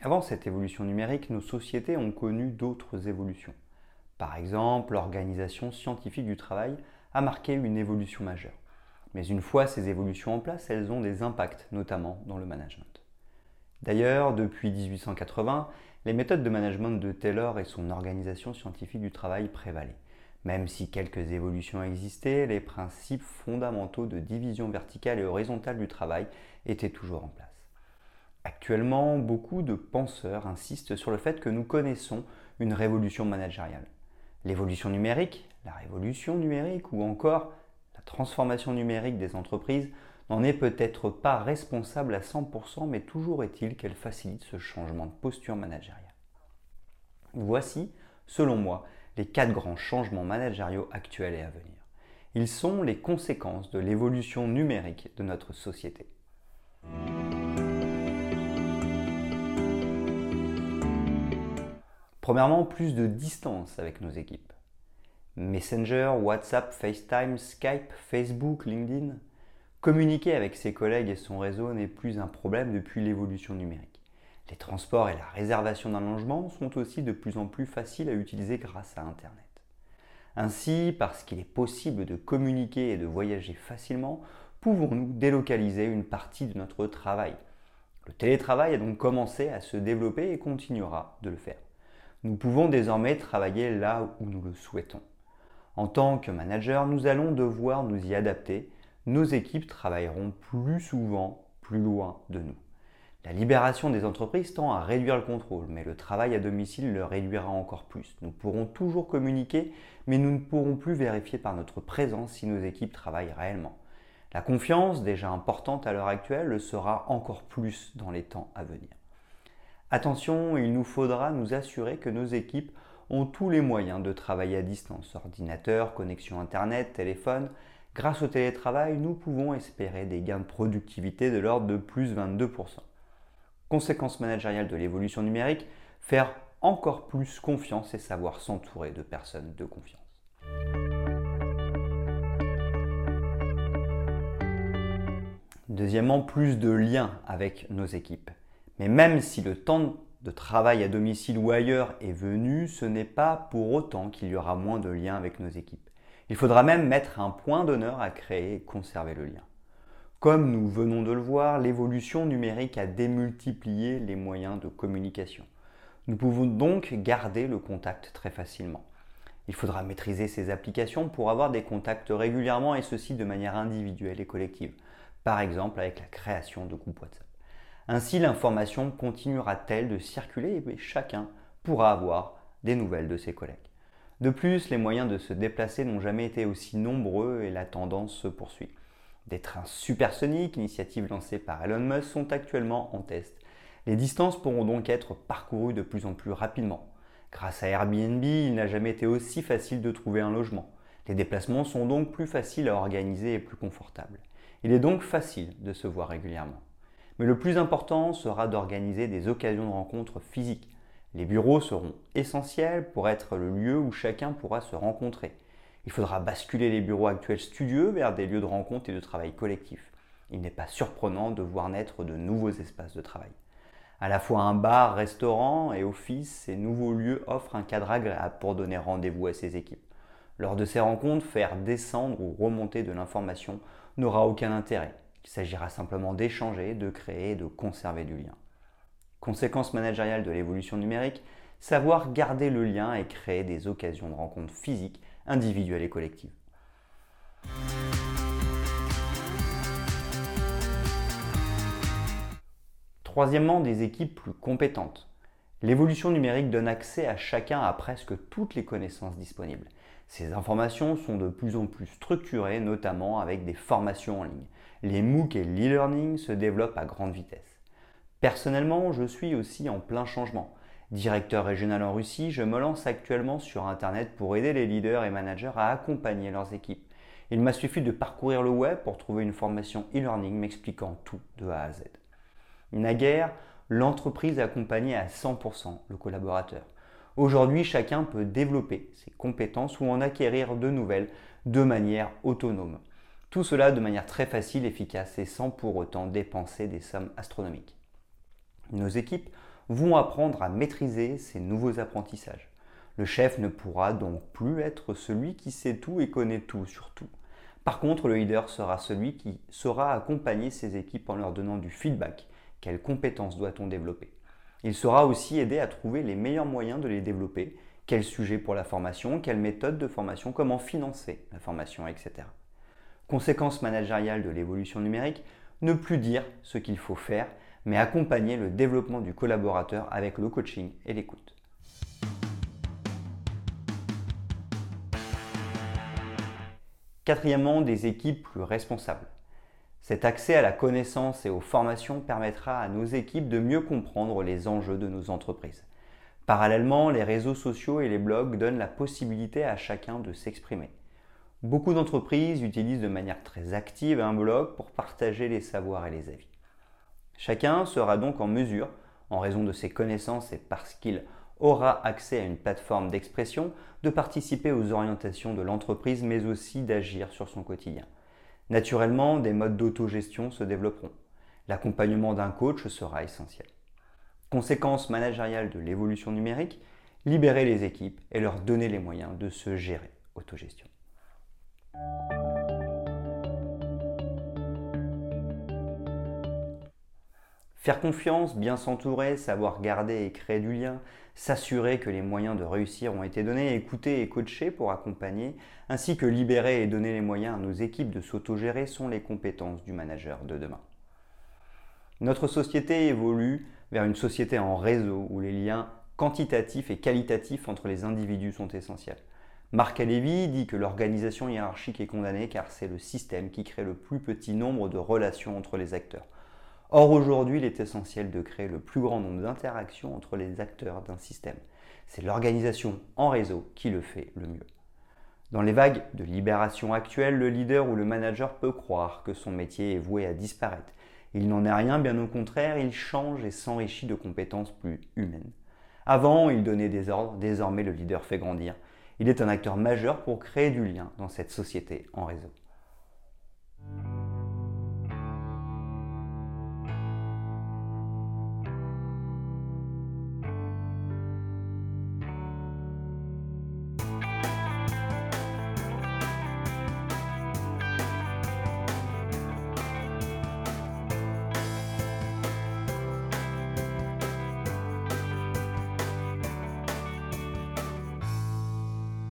Avant cette évolution numérique, nos sociétés ont connu d'autres évolutions. Par exemple, l'organisation scientifique du travail a marqué une évolution majeure. Mais une fois ces évolutions en place, elles ont des impacts, notamment dans le management. D'ailleurs, depuis 1880, les méthodes de management de Taylor et son organisation scientifique du travail prévalaient. Même si quelques évolutions existaient, les principes fondamentaux de division verticale et horizontale du travail étaient toujours en place. Actuellement, beaucoup de penseurs insistent sur le fait que nous connaissons une révolution managériale. L'évolution numérique, la révolution numérique ou encore la transformation numérique des entreprises n'en est peut-être pas responsable à 100%, mais toujours est-il qu'elle facilite ce changement de posture managériale. Voici, selon moi, les 4 grands changements managériaux actuels et à venir. Ils sont les conséquences de l'évolution numérique de notre société. Premièrement, plus de distance avec nos équipes. Messenger, WhatsApp, FaceTime, Skype, Facebook, LinkedIn. Communiquer avec ses collègues et son réseau n'est plus un problème depuis l'évolution numérique. Les transports et la réservation d'un logement sont aussi de plus en plus faciles à utiliser grâce à Internet. Ainsi, parce qu'il est possible de communiquer et de voyager facilement, pouvons-nous délocaliser une partie de notre travail. Le télétravail a donc commencé à se développer et continuera de le faire. Nous pouvons désormais travailler là où nous le souhaitons. En tant que manager, nous allons devoir nous y adapter. Nos équipes travailleront plus souvent, plus loin de nous. La libération des entreprises tend à réduire le contrôle, mais le travail à domicile le réduira encore plus. Nous pourrons toujours communiquer, mais nous ne pourrons plus vérifier par notre présence si nos équipes travaillent réellement. La confiance, déjà importante à l'heure actuelle, le sera encore plus dans les temps à venir. Attention, il nous faudra nous assurer que nos équipes ont tous les moyens de travailler à distance. Ordinateur, connexion Internet, téléphone. Grâce au télétravail, nous pouvons espérer des gains de productivité de l'ordre de plus 22%. Conséquence managériale de l'évolution numérique, faire encore plus confiance et savoir s'entourer de personnes de confiance. Deuxièmement, plus de liens avec nos équipes. Mais même si le temps de travail à domicile ou ailleurs est venu, ce n'est pas pour autant qu'il y aura moins de liens avec nos équipes. Il faudra même mettre un point d'honneur à créer et conserver le lien. Comme nous venons de le voir, l'évolution numérique a démultiplié les moyens de communication. Nous pouvons donc garder le contact très facilement. Il faudra maîtriser ces applications pour avoir des contacts régulièrement et ceci de manière individuelle et collective. Par exemple avec la création de groupes WhatsApp. Ainsi, l'information continuera-t-elle de circuler et chacun pourra avoir des nouvelles de ses collègues. De plus, les moyens de se déplacer n'ont jamais été aussi nombreux et la tendance se poursuit. Des trains supersoniques, initiative lancée par Elon Musk, sont actuellement en test. Les distances pourront donc être parcourues de plus en plus rapidement. Grâce à Airbnb, il n'a jamais été aussi facile de trouver un logement. Les déplacements sont donc plus faciles à organiser et plus confortables. Il est donc facile de se voir régulièrement. Mais le plus important sera d'organiser des occasions de rencontres physiques. Les bureaux seront essentiels pour être le lieu où chacun pourra se rencontrer. Il faudra basculer les bureaux actuels studieux vers des lieux de rencontre et de travail collectif. Il n'est pas surprenant de voir naître de nouveaux espaces de travail. À la fois un bar, restaurant et office, ces nouveaux lieux offrent un cadre agréable pour donner rendez-vous à ses équipes. Lors de ces rencontres, faire descendre ou remonter de l'information n'aura aucun intérêt. Il s'agira simplement d'échanger, de créer et de conserver du lien. Conséquence managériale de l'évolution numérique, savoir garder le lien et créer des occasions de rencontres physiques, individuelles et collectives. Troisièmement, des équipes plus compétentes. L'évolution numérique donne accès à chacun à presque toutes les connaissances disponibles. Ces informations sont de plus en plus structurées, notamment avec des formations en ligne. Les MOOC et l'e-learning se développent à grande vitesse. Personnellement, je suis aussi en plein changement. Directeur régional en Russie, je me lance actuellement sur Internet pour aider les leaders et managers à accompagner leurs équipes. Il m'a suffi de parcourir le web pour trouver une formation e-learning m'expliquant tout de A à Z. Naguère, l'entreprise accompagnait à 100% le collaborateur. Aujourd'hui, chacun peut développer ses compétences ou en acquérir de nouvelles de manière autonome. Tout cela de manière très facile, efficace et sans pour autant dépenser des sommes astronomiques. Nos équipes vont apprendre à maîtriser ces nouveaux apprentissages. Le chef ne pourra donc plus être celui qui sait tout et connaît tout sur tout. Par contre, le leader sera celui qui saura accompagner ses équipes en leur donnant du feedback. Quelles compétences doit-on développer ? Il saura aussi aider à trouver les meilleurs moyens de les développer. Quel sujet pour la formation ? Quelle méthode de formation ? Comment financer la formation ? Etc. Conséquence managériale de l'évolution numérique, ne plus dire ce qu'il faut faire, mais accompagner le développement du collaborateur avec le coaching et l'écoute. Quatrièmement, des équipes plus responsables. Cet accès à la connaissance et aux formations permettra à nos équipes de mieux comprendre les enjeux de nos entreprises. Parallèlement, les réseaux sociaux et les blogs donnent la possibilité à chacun de s'exprimer. Beaucoup d'entreprises utilisent de manière très active un blog pour partager les savoirs et les avis. Chacun sera donc en mesure, en raison de ses connaissances et parce qu'il aura accès à une plateforme d'expression, de participer aux orientations de l'entreprise mais aussi d'agir sur son quotidien. Naturellement, des modes d'autogestion se développeront. L'accompagnement d'un coach sera essentiel. Conséquence managériale de l'évolution numérique, libérer les équipes et leur donner les moyens de se gérer. Autogestion. Faire confiance, bien s'entourer, savoir garder et créer du lien, s'assurer que les moyens de réussir ont été donnés, écouter et coacher pour accompagner, ainsi que libérer et donner les moyens à nos équipes de s'autogérer sont les compétences du manager de demain. Notre société évolue vers une société en réseau où les liens quantitatifs et qualitatifs entre les individus sont essentiels. Marc Alevi dit que l'organisation hiérarchique est condamnée car c'est le système qui crée le plus petit nombre de relations entre les acteurs. Or aujourd'hui, il est essentiel de créer le plus grand nombre d'interactions entre les acteurs d'un système. C'est l'organisation en réseau qui le fait le mieux. Dans les vagues de libération actuelles, le leader ou le manager peut croire que son métier est voué à disparaître. Il n'en est rien, bien au contraire, il change et s'enrichit de compétences plus humaines. Avant, il donnait des ordres, désormais le leader fait grandir. Il est un acteur majeur pour créer du lien dans cette société en réseau.